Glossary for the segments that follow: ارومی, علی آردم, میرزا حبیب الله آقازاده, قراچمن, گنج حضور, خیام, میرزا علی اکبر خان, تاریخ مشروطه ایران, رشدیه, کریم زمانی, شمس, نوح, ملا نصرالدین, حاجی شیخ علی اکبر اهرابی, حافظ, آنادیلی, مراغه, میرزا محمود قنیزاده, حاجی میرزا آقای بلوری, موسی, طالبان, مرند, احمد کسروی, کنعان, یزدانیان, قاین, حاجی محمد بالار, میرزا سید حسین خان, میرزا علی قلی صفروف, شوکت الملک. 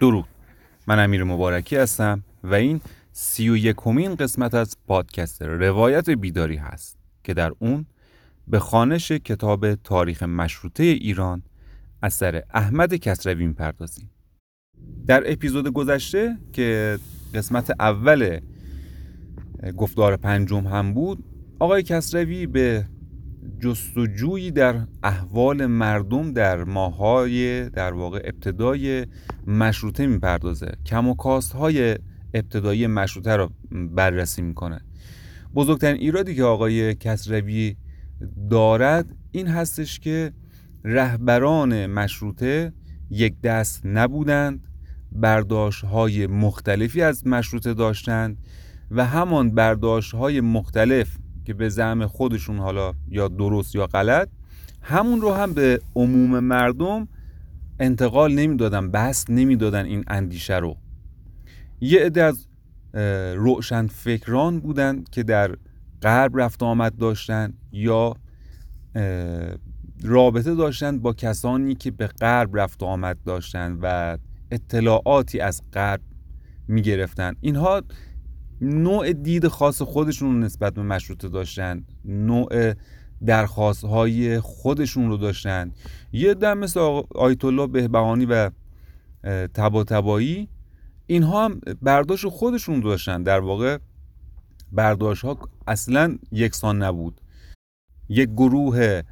درود، من امیر مبارکی هستم و این 31مین قسمت از پادکست روایت بیداری هست که در اون به خوانش کتاب تاریخ مشروطه ایران اثر احمد کسروی می‌پردازیم. در اپیزود گذشته که قسمت اول گفتار پنجم هم بود، آقای کسروی به جستجویی در احوال مردم در ماهای در واقع ابتدای مشروطه میپردازه، کم و کاست‌های ابتدایی مشروطه را بررسی میکنه. بزرگترین ایرادی که آقای کسروی دارد این هستش که رهبران مشروطه یک دست نبودند، برداشت‌های مختلفی از مشروطه داشتند و همان برداشت‌های مختلف که به زعم خودشون حالا یا درست یا غلط، همون رو هم به عموم مردم انتقال نمیدادن، بس نمیدادن این اندیشه رو. یه عده از روشن فکران بودن که در غرب رفت آمد داشتن یا رابطه داشتن با کسانی که به غرب رفت آمد داشتن و اطلاعاتی از غرب میگرفتن. اینها نوع دید خاص خودشون نسبت به مشروطه داشتن، نوع درخواست‌های خودشون رو داشتن. یه دم مثل آیت الله بهبهانی و طباطبایی، اینها هم برداشت خودشون داشتن. در واقع برداشت‌ها اصلاً یکسان نبود. یک گروه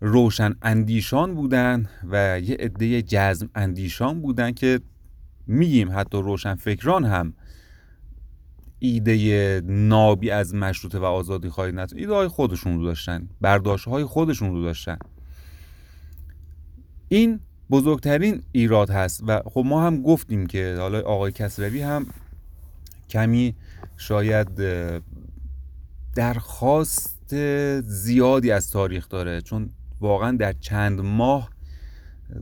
روشن اندیشان بودن و یه عده جزم اندیشان بودن که میگیم حتی روشن فکران هم ایده نابی از مشروطه و آزادی خواهی نتون ایده های خودشون رو داشتن، برداشت های خودشون رو داشتن. این بزرگترین ایراد هست و خب ما هم گفتیم که حالا آقای کسروی هم کمی شاید درخواست زیادی از تاریخ داره، چون واقعا در چند ماه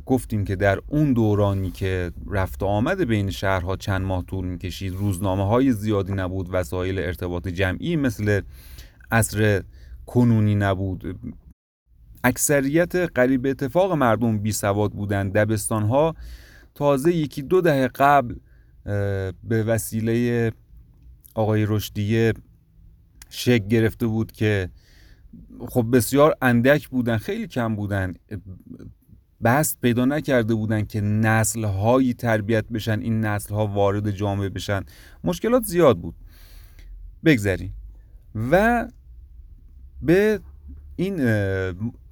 گفتیم که در اون دورانی که رفت آمد بین شهرها چند ماه طول میکشید، روزنامه های زیادی نبود، وسایل ارتباط جمعی مثل عصر کنونی نبود، اکثریت قریب اتفاق مردم بی سواد بودند، دبستان ها تازه یکی دو دهه قبل به وسیله آقای رشدیه شکل گرفته بود که خب بسیار اندک بودن، خیلی کم بودن، بس پیدا نکرده بودن که نسل‌هایی تربیت بشن، این نسل‌ها وارد جامعه بشن. مشکلات زیاد بود. بگذریم و به این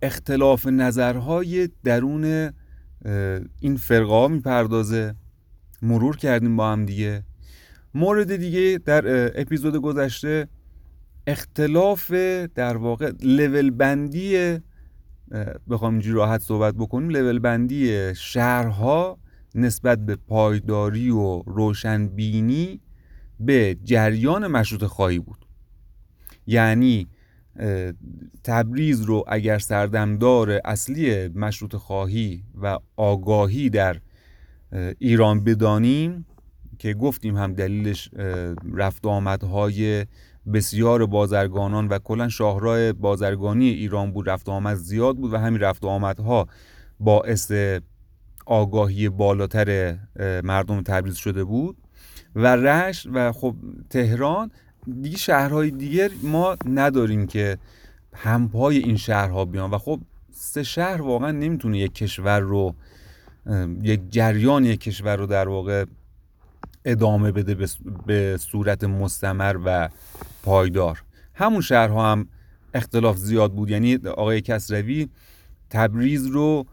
اختلاف نظرهای درون این فرقه‌ها میپردازه. مرور کردیم با هم دیگه. مورد دیگه در اپیزود گذشته اختلاف در واقع لول بندی، بخوام اینجوری راحت صحبت بکنیم، لول بندی شهرها نسبت به پایداری و روشنبینی به جریان مشروطه خواهی بود. یعنی تبریز رو اگر سردمدار اصلی مشروطه خواهی و آگاهی در ایران بدانیم که گفتیم هم دلیلش رفت آمدهای بسیار بازرگانان و کلا شاهراه بازرگانی ایران بود، رفت آمد زیاد بود و همین رفت آمدها باعث آگاهی بالاتر مردم تبریز شده بود و رشت و خب تهران دیگه. شهرهای دیگر ما نداریم که همپای این شهرها بیان و خب سه شهر واقعا نمیتونه یک کشور رو، یک جریان یک کشور رو در واقع ادامه بده به صورت مستمر و پایدار. همون شهرها هم اختلاف زیاد بود. یعنی آقای کسروی تبریز رو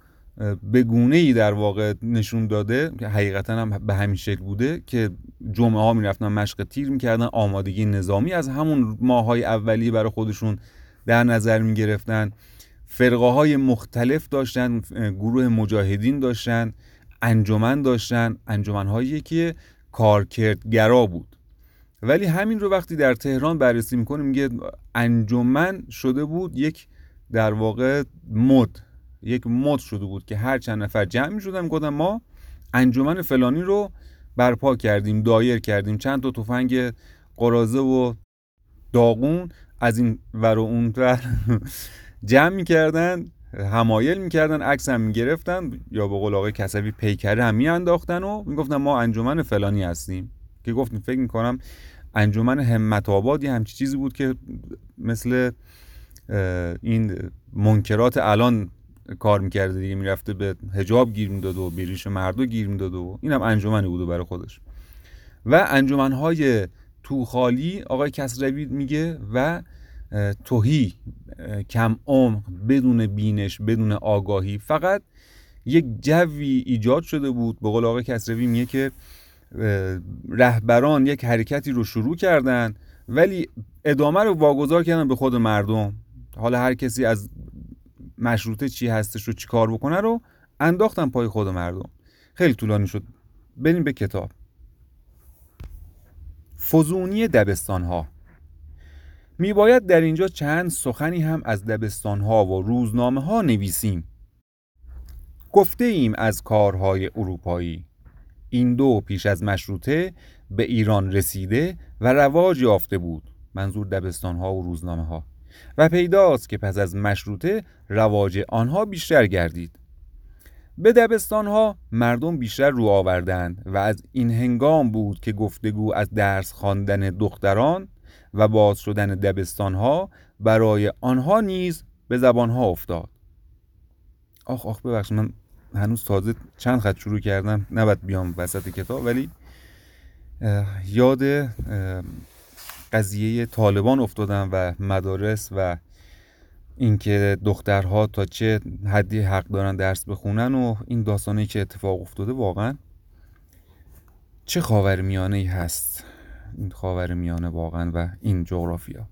به گونه‌ای در واقع نشون داده که حقیقتا هم به همین شکل بوده که جمعه ها میرفتن مشق تیر میکردن، آمادگی نظامی از همون ماهای اولیه برای خودشون در نظر میگرفتن، فرقه های مختلف داشتن، گروه مجاهدین داشتن، انجمن داشتن، انجمن هایی که کارکردگرا بود. ولی همین رو وقتی در تهران بررسی میکنیم میگه انجمن شده بود یک در واقع مد، یک مد شده بود که هر چند نفر جمع میشدن میگفتن ما انجمن فلانی رو برپا کردیم، دایر کردیم، چند تا تفنگ قرازه و داغون از این ور و اون ور جمع میکردن حمایل میکردن، عکس هم میگرفتن، یا به قول آقای کسروی پیکره هم میانداختن و میگفتن ما انجمن فلانی هستیم، که گفتم فکر میکنم انجمن همت آباد یه همچی چیزی بود که مثل این منکرات الان کار میکرده دیگه، میرفته به حجاب گیر میداد و بیریش مردو گیر میداد و اینم انجمنی بود برای خودش. و انجمنهای توخالی آقای کسروی میگه و توهی، کم عمق، بدون بینش، بدون آگاهی، فقط یک جوی ایجاد شده بود. به قول آقای کسروی میگه که رهبران یک حرکتی رو شروع کردن ولی ادامه رو واگذار کردن به خود مردم، حالا هر کسی از مشروطه چی هستش رو چی کار بکنه رو انداختن پای خود مردم. خیلی طولانی شد، بریم به کتاب. فزونی دبستان‌ها. می‌باید در اینجا چند سخنی هم از دبستان‌ها و روزنامه‌ها نویسیم. گفته ایم از کارهای اروپایی، این دو پیش از مشروطه به ایران رسیده و رواج یافته بود، منظور دبستان‌ها و روزنامه‌ها، و پیداست که پس از مشروطه رواج آنها بیشتر گردید. به دبستان‌ها مردم بیشتر رو آوردند و از این هنگام بود که گفتگو از درس خواندن دختران و باز شدن دبستان‌ها برای آنها نیز به زبان‌ها افتاد. آخ ببخشید، من هنوز تازه چند خط شروع کردم، نباید بیام وسط کتاب، ولی یاد قضیه طالبان افتادم و مدارس و اینکه دخترها تا چه حدی حق دارن درس بخونن و این داستانی که اتفاق افتاده. واقعا چه خاورمیانه‌ای هست این خاورمیانه واقعا و این جغرافیا.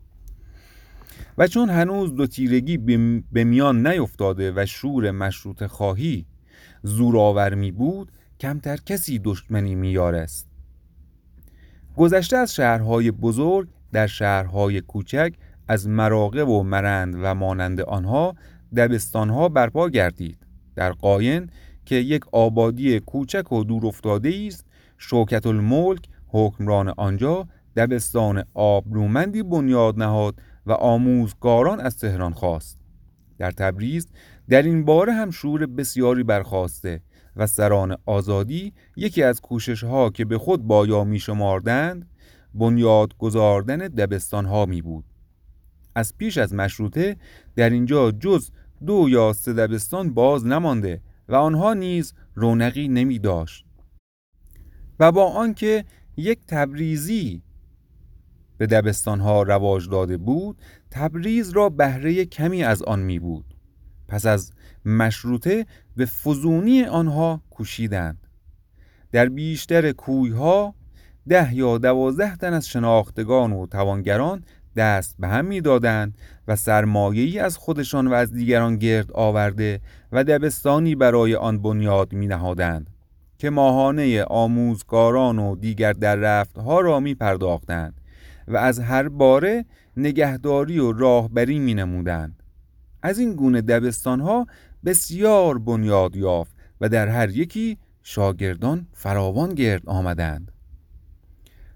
و چون هنوز دو تیرگی به میان نیفتاده و شور مشروطه خواهی زورآور می بود، کمتر کسی دشمنی میار است. گذشته از شهرهای بزرگ، در شهرهای کوچک از مراغب و مرند و مانند آنها دبستانها برپا گردید. در قاین که یک آبادی کوچک و دور افتاده است، شوکت الملک حکمران آنجا دبستان آبرومندی بنیاد نهاد و آموزگاران از تهران خواست. در تبریز در این باره هم شور بسیاری برخاسته و سران آزادی یکی از کوشش‌ها که به خود بایا می‌شماردند بنیاد گذاردن دبستان‌ها می بود. از پیش از مشروطه در اینجا جز 2 یا 3 دبستان باز نمانده و آنها نیز رونقی نمی داشت. و با آنکه یک تبریزی به دبستان‌ها رواج داده بود، تبریز را بهره کمی از آن می بود. پس از مشروطه به فزونی آنها کوشیدند. در بیشتر کوی‌ها 10 یا 12 تن از شناختگان و توانگران دست به هم می‌دادند و سرمایه‌ای از خودشان و از دیگران گرد آورده و دبستانی برای آن بنیاد می‌نهادند که ماهانه آموزگاران و دیگر دررفت‌ها را می‌پرداختند و از هر باره نگهداری و راهبری می‌نمودند. از این گونه دبستان‌ها بسیار بنیاد یافت و در هر یکی شاگردان فراوان گرد آمدند.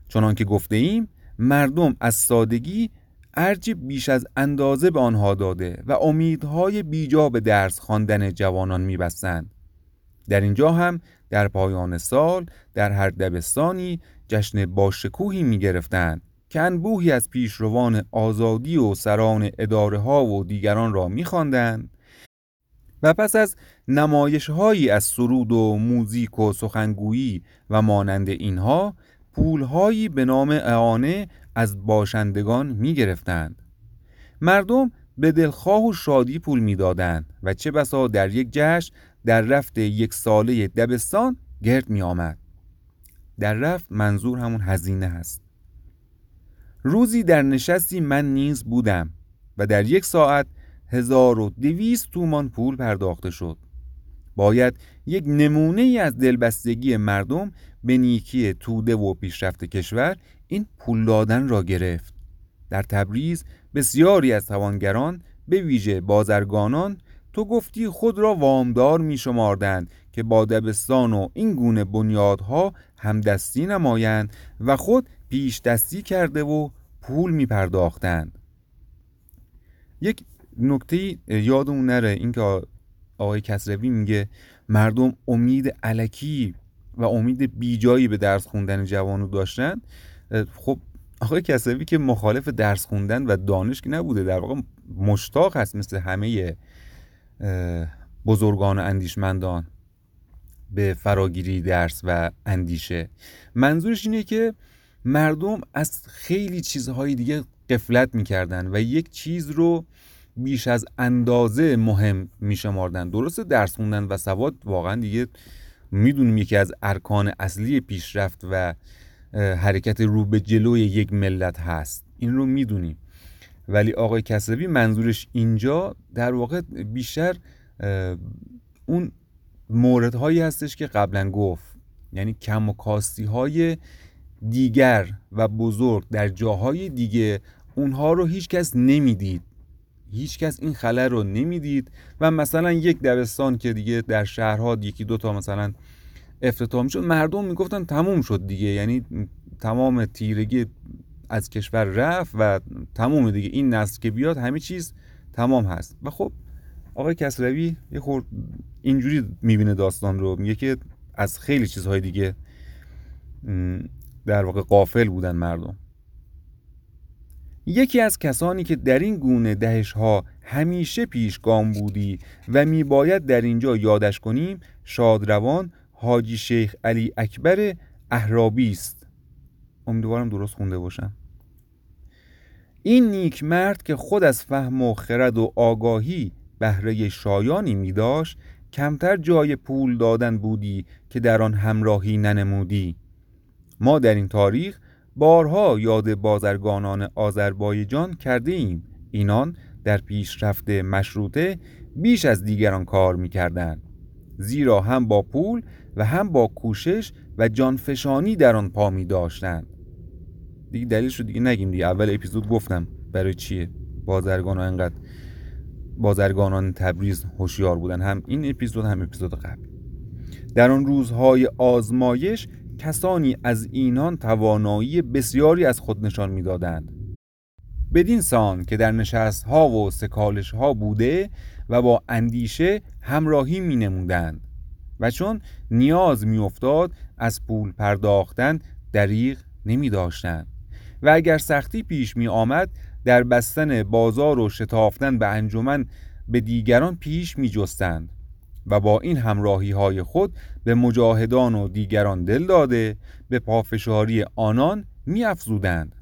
چنان که گفته ایم مردم از سادگی ارجی بیش از اندازه به آنها داده و امیدهای بیجا به درس خواندن جوانان می‌بستند. در اینجا هم در پایان سال در هر دبستانی جشن باشکوهی می‌گرفتند که انبوهی از پیشروان آزادی و سران اداره‌ها و دیگران را می‌خواندند و پس از نمایش‌هایی از سرود و موزیک و سخنگویی و مانند اینها پول‌هایی به نام اعانه از باشندگان می‌گرفتند. مردم به دلخواه و شادی پول می‌دادند و چه بسا در یک جشن در رفت یک ساله دبستان گرد می‌آمد. در رفت منظور همون هزینه هست. روزی در نشستی من نیز بودم و در یک ساعت 1200 تومان پول پرداخته شد. باید یک نمونه ای از دلبستگی مردم به نیکی توده و پیشرفت کشور این پول دادن را گرفت. در تبریز بسیاری از توانگران به ویژه بازرگانان تو گفتی خود را وامدار می شماردند که با دبستان و این گونه بنیادها همدستی نمایند و خود پیش دستی کرده و پول می پرداختند. یک نکته یادمون نره اینکه آقای کسروی میگه مردم امید الکی و امید بیجایی به درس خوندن جوانو داشتن. خب آقای کسروی که مخالف درس خوندن و دانش که نبوده، در واقع مشتاق هست مثل همه بزرگان و اندیشمندان به فراگیری درس و اندیشه. منظورش اینه که مردم از خیلی چیزهای دیگه غفلت میکردن و یک چیز رو بیش از اندازه مهم میشماردن. درسته درس خوندن و سواد واقعا دیگه میدونیم یکی از ارکان اصلی پیشرفت و حرکت رو به جلوی یک ملت هست، این رو میدونیم، ولی آقای کسروی منظورش اینجا در واقع بیشتر اون موردهایی هستش که قبلا گفت، یعنی کم و کاستی های دیگر و بزرگ در جاهای دیگه، اونها رو هیچ کس نمیدید، هیچ کس این خلل رو نمیدید و مثلا یک دبستان که دیگه در شهرها یکی دو تا مثلا افتتاح میشد، مردم میگفتن تموم شد دیگه، یعنی تمام تیرگی از کشور رفت و تموم دیگه، این نسل که بیاد همه چیز تمام هست. و خب آقای کسروی یه خورد اینجوری میبینه داستان رو، میگه که از خیلی چیزهای دیگه در واقع غافل بودن مردم. یکی از کسانی که در این گونه دهش‌ها همیشه پیشگام بودی و میباید در اینجا یادش کنیم شادروان حاجی شیخ علی اکبر اهرابی است. امیدوارم درست خونده باشم. این نیک مرد که خود از فهم و خرد و آگاهی بهره شایانی می‌داشت، کمتر جای پول دادن بودی که در آن همراهی ننمودی. ما در این تاریخ بارها یاد بازرگانان آذربایجان کرده ایم. اینان در پیشرفت مشروطه بیش از دیگران کار می‌کردند، زیرا هم با پول و هم با کوشش و جانفشانی در آن پا می‌داشتند. دیگه دلیلش رو دیگه نگیم دیگه، اول اپیزود گفتم برای چیه بازرگانان اینقدر بازرگانان تبریز هوشیار بودن، هم این اپیزود هم اپیزود قبل. در آن روزهای آزمایش کسانی از اینان توانایی بسیاری از خود نشان می‌دادند. بدین سان که در نشست‌ها و سکالش‌ها بوده و با اندیشه همراهی می‌نمودند و چون نیاز می‌افتاد از پول پرداختن دریغ نمی‌داشتند و اگر سختی پیش می‌آمد در بستن بازار و شتافتن به انجمن به دیگران پیش می‌جستند و با این همراهی‌های خود به مجاهدان و دیگران دل داده به پافشاری آنان می‌افزودند.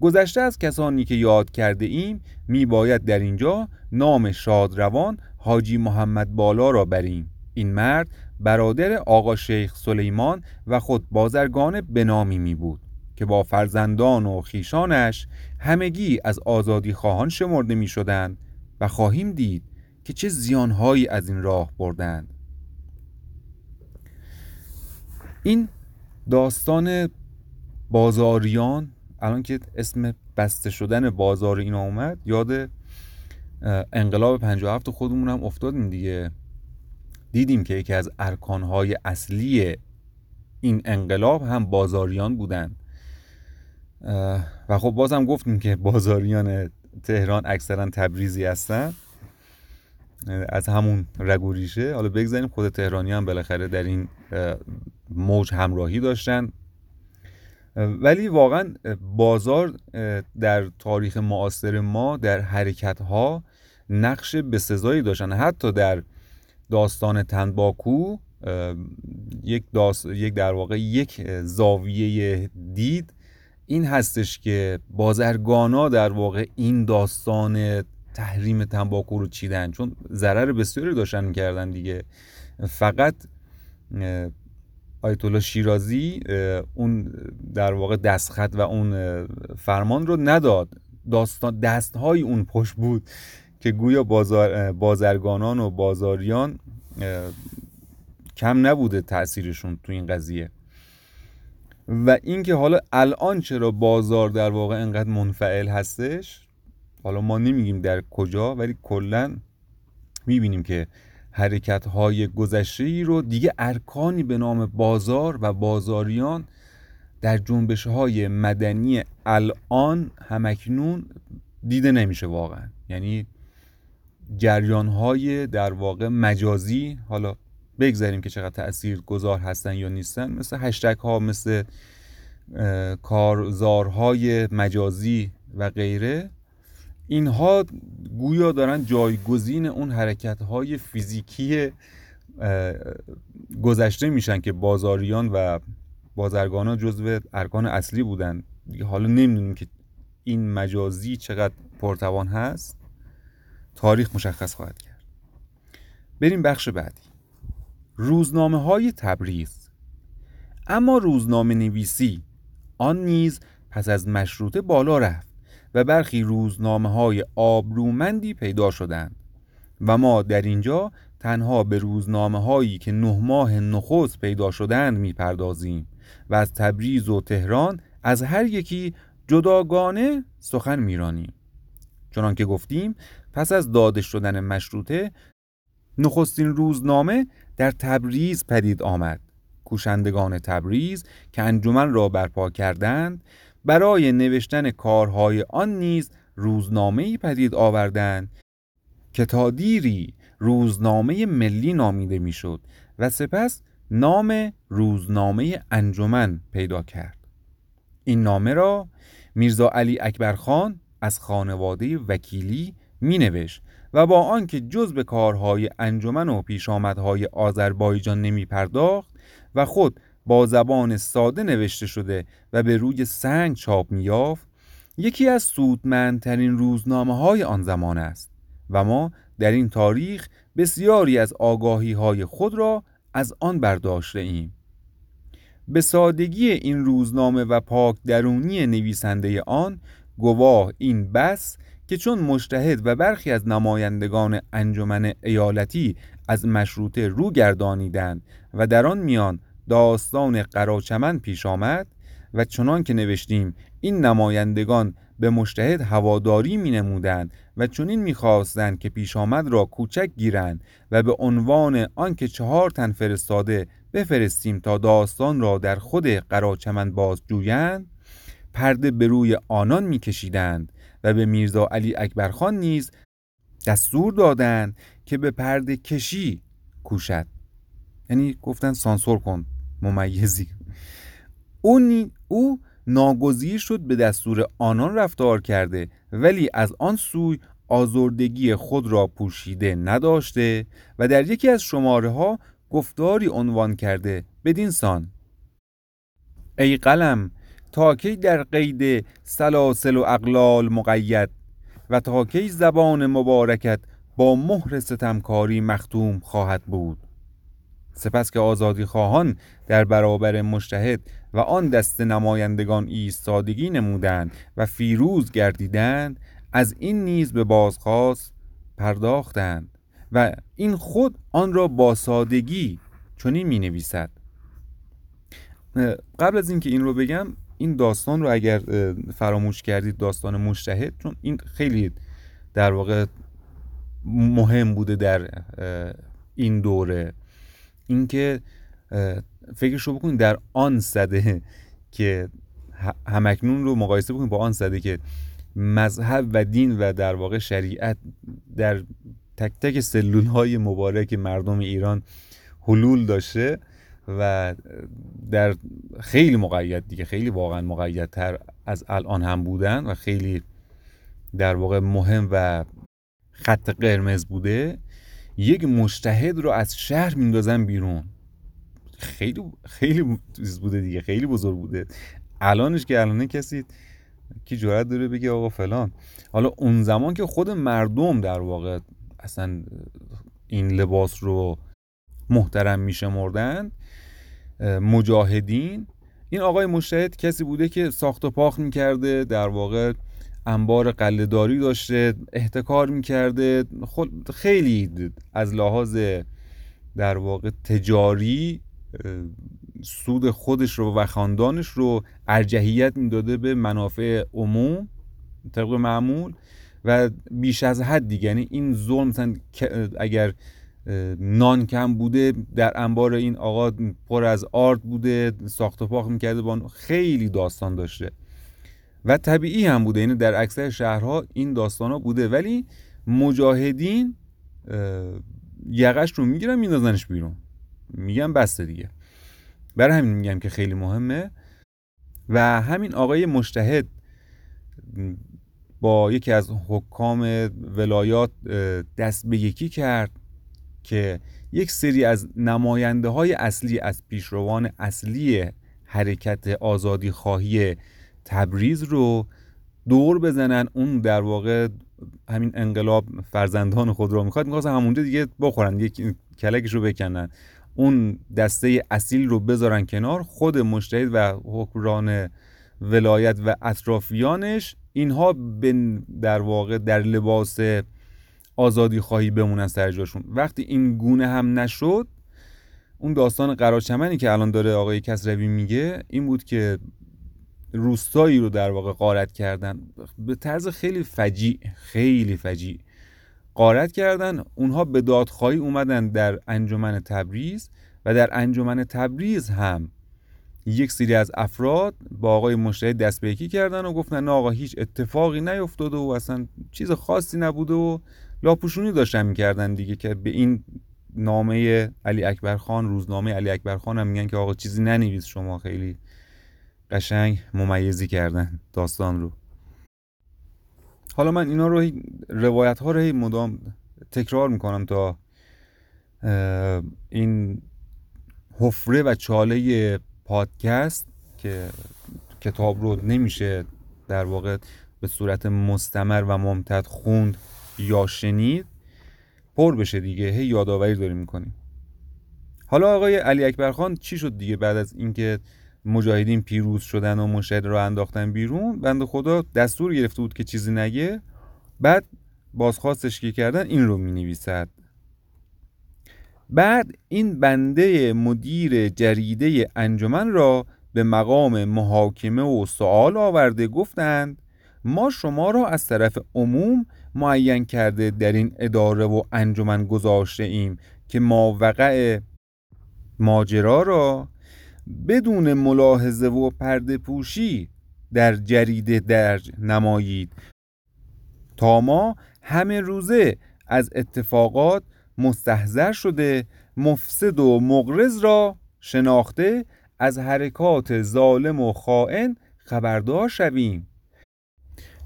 گذشته از کسانی که یاد کرده ایم می‌باید در اینجا نام شادروان حاجی محمد بالار را بریم. این مرد برادر آقا شیخ سلیمان و خود بازرگان بنامی می بود که با فرزندان و خیشانش همگی از آزادی خواهان شمرده می شدند و خواهیم دید که چه زیانهایی از این راه بردند. این داستان بازاریان، الان که اسم بسته شدن بازار اینا اومد یاد انقلاب 57 خودمون هم افتادیم دیگه، دیدیم که یکی از ارکانهای اصلی این انقلاب هم بازاریان بودن و خب بازم گفتیم که بازاریان تهران اکثرا تبریزی هستن، از همون رگوریشه. حالا بگذاریم خود تهرانی هم بالاخره در این موج همراهی داشتن، ولی واقعا بازار در تاریخ معاصر ما در حرکت‌ها نقش بسزایی داشتن. حتی در داستان تنباکو یک در واقع یک زاویه دید این هستش که بازرگانا در واقع این داستان تحریم تنباکو رو چیدن، چون ضرر بسیاری داشتن می‌کردن دیگه. فقط آیت الله شیرازی اون در واقع دستخط و اون فرمان رو نداد، داستان دست‌های اون پشت بود که گویا بازرگانان و بازاریان کم نبوده تأثیرشون تو این قضیه. و اینکه حالا الان چرا بازار در واقع انقدر منفعل هستش، حالا ما نمیگیم در کجا، ولی کلن میبینیم که حرکت‌های گذشته‌ای رو دیگه ارکانی به نام بازار و بازاریان در جنبش‌های مدنی الان همکنون دیده نمیشه واقعا. یعنی جریان‌های در واقع مجازی، حالا بگذاریم که چقدر تاثیرگذار هستن یا نیستن، مثل هشتگ‌ها، مثل کارزارهای مجازی و غیره، اینها گویا دارن جایگزین اون حرکت‌های فیزیکی گذشته میشن که بازاریان و بازرگانان جزو ارکان اصلی بودن. حالا نمیدونیم که این مجازی چقدر پرتوان هست، تاریخ مشخص خواهد کرد. بریم بخش بعدی، روزنامه‌های تبریز. اما روزنامه نویسی آن نیز پس از مشروطه بالا رفت و برخی روزنامه‌های آبرومندی پیدا شدند و ما در اینجا تنها به روزنامه‌هایی که 9 ماه نخست پیدا شدند می‌پردازیم و از تبریز و تهران از هر یکی جداگانه سخن می‌رانیم. چنان که گفتیم پس از داده شدن مشروطه نخستین روزنامه در تبریز پدید آمد. کوشندگان تبریز که انجمن را برپا کردند، برای نوشتن کارهای آن نیز روزنامه‌ای پدید آوردند که تا دیری روزنامه ملی نامیده میشد و سپس نام روزنامه انجمن پیدا کرد. این نامه را میرزا علی اکبر خان از خانواده وکیلی می نوشت و با آنکه جزء کارهای انجمن و پیشامدهای آذربایجان نمی پرداخت و خود با زبان ساده نوشته شده و به روی سنگ چاپ می یافت، یکی از سودمندترین روزنامه های آن زمان است و ما در این تاریخ بسیاری از آگاهی های خود را از آن برداشته ایم. به سادگی این روزنامه و پاک درونی نویسنده آن گواه این بس که چون مجتهد و برخی از نمایندگان انجمن ایالتی از مشروطه رو گردانیدند و در آن میان داستان قراچمند پیش آمد و چنان که نوشتیم این نمایندگان به مجتهد هواداری می نمودند و چنین می خواستند که پیش آمد را کوچک گیرند و به عنوان آنکه 4 تن فرستاده بفرستیم تا داستان را در خود قراچمند بازجویند، پرده به روی آنان می کشیدند و به میرزا علی اکبر خان نیز دستور دادند که به پرده کشی کوشد، یعنی گفتن سانسور کن ممیزی. او ناگزیر شد به دستور آنان رفتار کرده، ولی از آن سوی آزردگی خود را پوشیده نداشته و در یکی از شماره ها گفتاری عنوان کرده بدین سان: ای قلم تا کی در قید سلاسل و اقلال مقید و تا کی زبان مبارکت با مهر ستمکاری مختوم خواهد بود؟ سپس که آزادی خواهان در برابر مجتهد و آن دست نمایندگان ایستادگی نمودند و فیروز گردیدند، از این نیز به بازخواست پرداختند و این خود آن را با سادگی چنین می نویسد. قبل از اینکه این رو بگم، این داستان رو اگر فراموش کردید، داستان مجتهد، چون این خیلی در واقع مهم بوده در این دوره، اینکه فکرشو بکنید در آن سده که همکنون رو مقایسه بکنید با آن سده که مذهب و دین و در واقع شریعت در تک تک سلولهای مبارک مردم ایران حلول داشته و در خیلی مقید، دیگه خیلی واقعا مقیدتر از الان هم بودن و خیلی در واقع مهم و خط قرمز بوده، یک مجتهد رو از شهر میندازن بیرون. خیلی چیز بوده دیگه، خیلی بزرگ بوده. الانش که الان کی جرأت داره بگه آقا فلان. حالا اون زمان که خود مردم در واقع اصلا این لباس رو محترم میشمردن، مجاهدین، این آقای مجتهد کسی بوده که ساخت و پاخت میکرده، در واقع انبار قله‌داری داشته، احتکار میکرده، خیلی از لحاظ در واقع تجاری سود خودش رو و خاندانش رو ارجحیت میداده به منافع عموم طبق معمول و بیش از حد دیگه. یعنی این ظلم، مثلا اگر نان کم بوده، در انبار این آقا پر از آرد بوده، ساخت و پاخت میکرده، با خیلی داستان داشته و طبیعی هم بوده. یعنی در اکثر شهرها این داستان ها بوده، ولی مجاهدین یقش رو میگیرن میندازنش بیرون، میگن بسته دیگه. برای همین میگم که خیلی مهمه. و همین آقای مجتهد با یکی از حکام ولایات دست به یکی کرد که یک سری از نماینده های اصلی از پیشروان اصلی حرکت آزادی خواهی تبریز رو دور بزنن. اون در واقع همین انقلاب فرزندان خود رو میخواست همونجا دیگه بخورن، یک کلکش رو بکنن، اون دسته اصیل رو بذارن کنار. خود مجتهد و حکمران ولایت و اطرافیانش، اینها در واقع در لباس آزادی خواهی بمونن سر جاشون. وقتی این گونه هم نشد، اون داستان قراچمنی که الان داره آقای کسروی میگه این بود که روستایی رو در واقع غارت کردن به طرز خیلی فجیع غارت کردن. اونها به دادخواهی اومدن در انجمن تبریز و در انجمن تبریز هم یک سری از افراد با آقای مجتهد دست به یکی کردن و گفتن نه آقا هیچ اتفاقی نیفتاد و اصلا چیز خاصی نبود و لاپوشونی داشتن میکردن دیگه، که به این نامه علی اکبر خان، روزنامه علی اکبر خان هم میگن که آقا چیزی ننویس شما. خیلی قشنگ ممیزی کردن داستان رو. حالا من اینا رو روایت ها رو مدام تکرار میکنم تا این حفره و چاله پادکست که کتاب رو نمیشه در واقع به صورت مستمر و ممتد خوند یا شنید پر بشه دیگه، هی یادآوری داریم میکنیم. حالا آقای علی اکبر خان چی شد دیگه؟ بعد از اینکه مجاهدین پیروز شدن و مجتهد رو انداختن بیرون، بنده خدا دستور گرفته بود که چیزی نگه. بعد بازخواستش که کردن این رو مینویسد. بعد این بنده مدیر جریده انجمن را به مقام محاکمه و سؤال آورده گفتند ما شما را از طرف عموم معین کرده در این اداره و انجمن گذاشته ایم که ما وقع ماجرا را بدون ملاحظه و پرده پوشی در جریده درج نمایید تا ما همه روزه از اتفاقات مستحضر شده مفسد و مغرض را شناخته از حرکات ظالم و خائن خبردار شویم،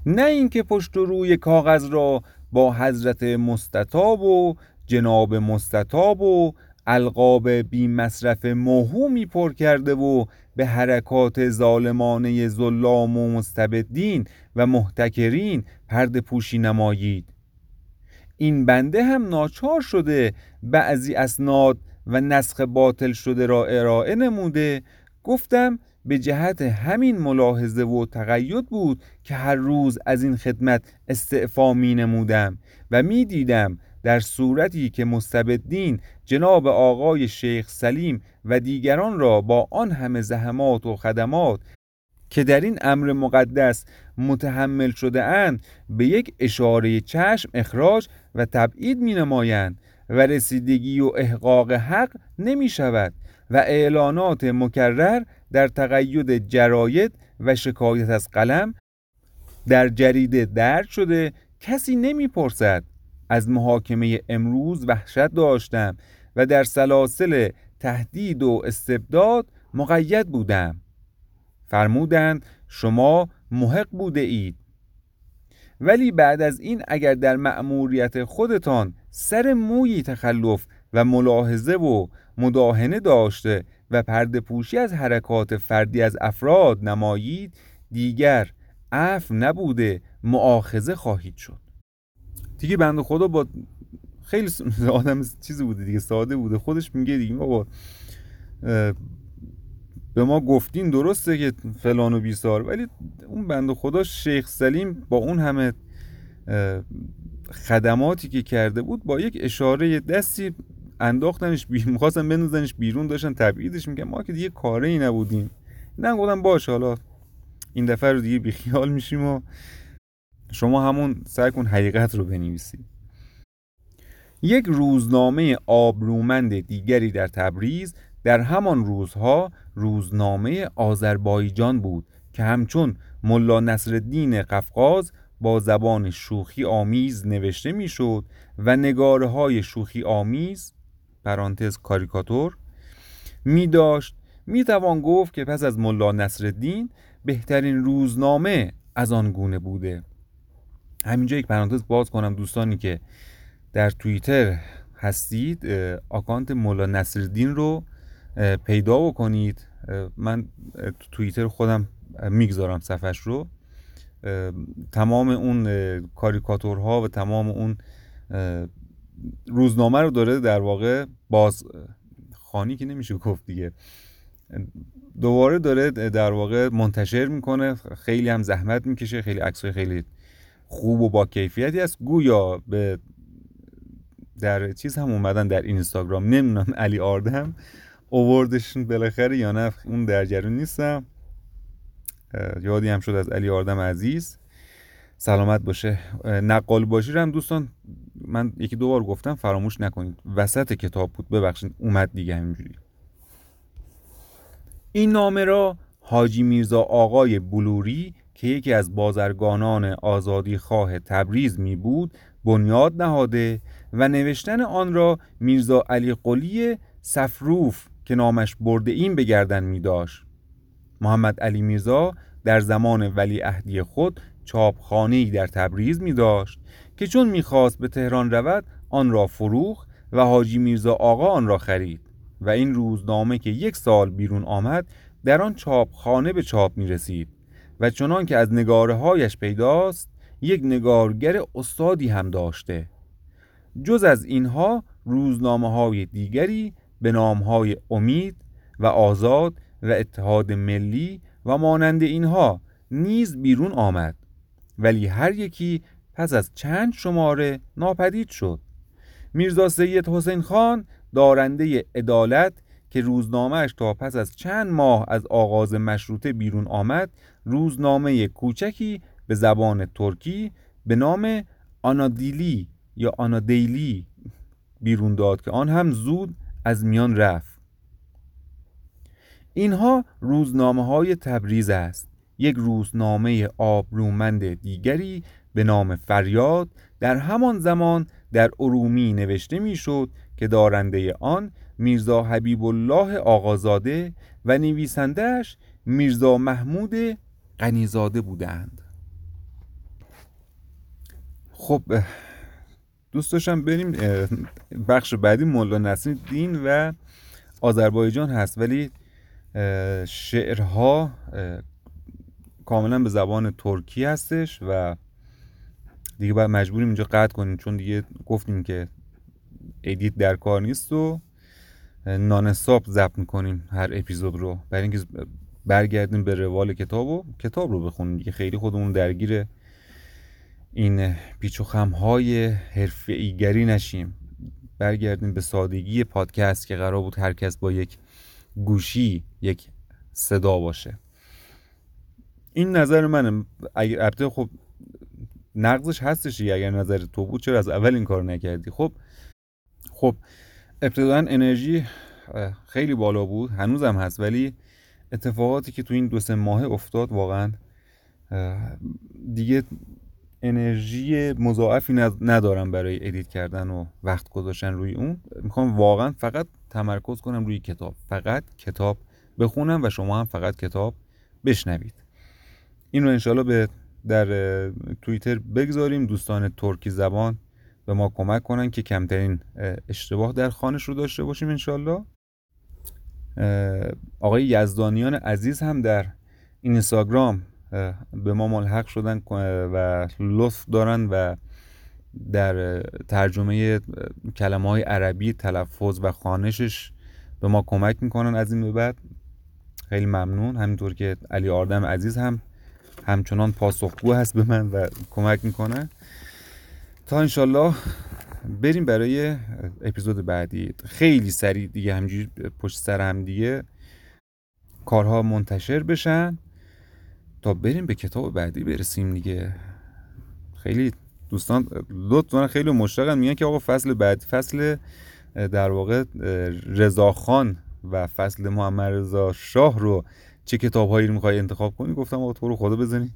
نه اینکه پشت و روی کاغذ را با حضرت مستطاب و جناب مستطاب و القاب بی مصرف موهومی پر کرده و به حرکات ظالمانه ظلام و مستبدین و محتکرین پرده پوشی نمایید. این بنده هم ناچار شده بعضی اسناد و نسخ باطل شده را ارائه نموده. گفتم به جهت همین ملاحظه و تقید بود که هر روز از این خدمت استعفا می نمودم و می دیدم در صورتی که مستبدین جناب آقای شیخ سلیم و دیگران را با آن همه زحمات و خدمات که در این امر مقدس متحمل شده اند به یک اشاره چشم اخراج و تبعید می نمایند و رسیدگی و احقاق حق نمی شود و اعلانات مکرر در تقید جراید و شکایت از قلم در جریده درج شده کسی نمی پرسد. از محاکمه امروز وحشت داشتم و در سلاسل تهدید و استبداد مقید بودم. فرمودند شما محق بوده اید، ولی بعد از این اگر در مأموریت خودتان سر مویی تخلف و ملاحظه و مداهنه داشته و پرده پوشی از حرکات فردی از افراد نمایید، دیگر عفو نبوده مؤاخذه خواهید شد. دیگه بنده خدا با خیلی آدم چیزی بوده دیگه، ساده بوده، خودش میگه دیگه بابا به ما گفتین درسته که فلان و بیسار، ولی اون بنده خدا شیخ سلیم با اون همه خدماتی که کرده بود با یک اشاره دستی انداختنش بیرون، می‌خواستن بندازنش بیرون، داشتن تبعیدش می‌کردن. ما که دیگه کاری نبودیم، نه گفتم باشه حالا این دفعه رو دیگه بیخیال میشیم و شما همون سعی کن حقیقت رو بنویسید. یک روزنامه آبرومند دیگری در تبریز در همان روزها روزنامه آذربایجان بود که همچون ملا نصرالدین قفقاز با زبان شوخی آمیز نوشته می شد و نگاره های شوخی آمیز پرانتز کاریکاتور می داشت. می توان گفت که پس از ملا نصرالدین بهترین روزنامه از آن گونه بوده. همینجا یک پرانتز باز کنم، دوستانی که در توییتر هستید آکانت ملا نصرالدین رو پیدا بکنید، من تو توییتر خودم میگذارم صفحش رو، تمام اون کاریکاتورها و تمام اون روزنامه رو داره در واقع باز خانی که نمیشه گفت دیگه، دوباره داره در واقع منتشر میکنه، خیلی هم زحمت میکشه، خیلی عکسای خیلی خوب و با کیفیتی است. گویا به در چیز هم اومدن در اینستاگرام، نمیدونم علی آردم اووردشون بالاخره یا نه، اون در جریان نیستم، یادی هم شد از علی آردم عزیز، سلامت باشه. نقال باشی رو هم دوستان من یکی دو بار گفتم، فراموش نکنید، وسط کتاب بود، ببخشید اومد دیگه همینجوری. این نامه را حاجی میرزا آقای بلوری که یکی از بازرگانان آزادی خواه تبریز می بود بنیاد نهاده و نوشتن آن را میرزا علی قلی صفروف که نامش برده این به گردن می داشت. محمد علی میرزا در زمان ولیعهدی خود چاپخانه‌ای در تبریز می داشت که چون می خواست به تهران رود آن را فروخت و حاجی میرزا آقا آن را خرید و این روزنامه که یک سال بیرون آمد در آن چاپخانه به چاپ می رسید و چنان که از نگاره هایش پیداست یک نگارگر استادی هم داشته. جز از اینها روزنامه های دیگری به نام های امید و آزاد و اتحاد ملی و مانند اینها نیز بیرون آمد، ولی هر یکی پس از چند شماره ناپدید شد. میرزا سید حسین خان دارنده عدالت که روزنامهش تا پس از چند ماه از آغاز مشروطه بیرون آمد، روزنامه کوچکی به زبان ترکی به نام آنادیلی یا آنادیلی بیرون داد که آن هم زود از میان رفت. اینها روزنامه های تبریز است. یک روزنامه آبرومند دیگری به نام فریاد در همان زمان در ارومی نوشته میشد که دارنده آن میرزا حبیب الله آقازاده و نویسندهش میرزا محمود قنیزاده بودند. خب دوست داشتم بریم بخش بعدی، ملا نصرالدین و آذربایجان هست، ولی شعرها کاملا به زبان ترکی هستش و دیگه باید مجبوریم اینجا قطع کنیم، چون دیگه گفتیم که ادیت در کار نیست و نان استاپ ضبط میکنیم هر اپیزود رو، برای اینکه برگردیم به روال کتاب و کتاب رو بخونیم دیگه، خیلی خودمون درگیر این پیچ و خم‌های حرفه‌ایگری نشیم، برگردیم به سادگی پادکست که قرار بود هر کس با یک گوشی یک صدا باشه. این نظر منه، اگر البته خب نقضش هستش، اگر نظر تو بود چرا از اول این کارو نکردی؟ خب ابتداً انرژی خیلی بالا بود، هنوزم هست، ولی اتفاقاتی که تو این 2-3 ماه افتاد واقعا دیگه انرژی مضاعفی ندارم برای ادیت کردن و وقت گذاشتن روی اون. میخوام واقعا فقط تمرکز کنم روی کتاب، فقط کتاب بخونم و شما هم فقط کتاب بشنوید. این رو انشالله در توییتر بگذاریم، دوستان ترکی زبان به ما کمک کنن که کمترین اشتباه در خوانش رو داشته باشیم انشالله. آقای یزدانیان عزیز هم در اینستاگرام به ما ملحق شدن و لطف دارن و در ترجمه کلمه‌های عربی، تلفظ و خوانشش به ما کمک میکنن از این به بعد، خیلی ممنون. همینطور که علی آردم عزیز هم همچنان پاسخگو هست به من و کمک میکنه. تا انشالله بریم برای اپیزود بعدی. خیلی سریع دیگه همجوری پشت سر هم دیگه کارها منتشر بشن تا بریم به کتاب بعدی برسیم دیگه. خیلی دوستان لطفاً خیلی مشتاقن، میگن که آقا فصل بعد، فصل در واقع رضا خان و فصل محمد رضا شاه رو چه کتاب‌هایی رو می‌خوای انتخاب کنی؟ گفتم آقا تو رو خدا بزنید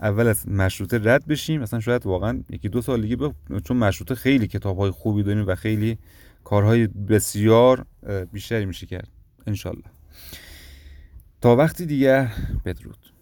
اول از مشروطه رد بشیم، مثلا شاید واقعا یکی دو سال دیگه چون مشروطه خیلی کتاب‌های خوبی داریم و خیلی کارهای بسیار بیشتری میشه کرد ان شاءالله. تا وقتی دیگه بدرود.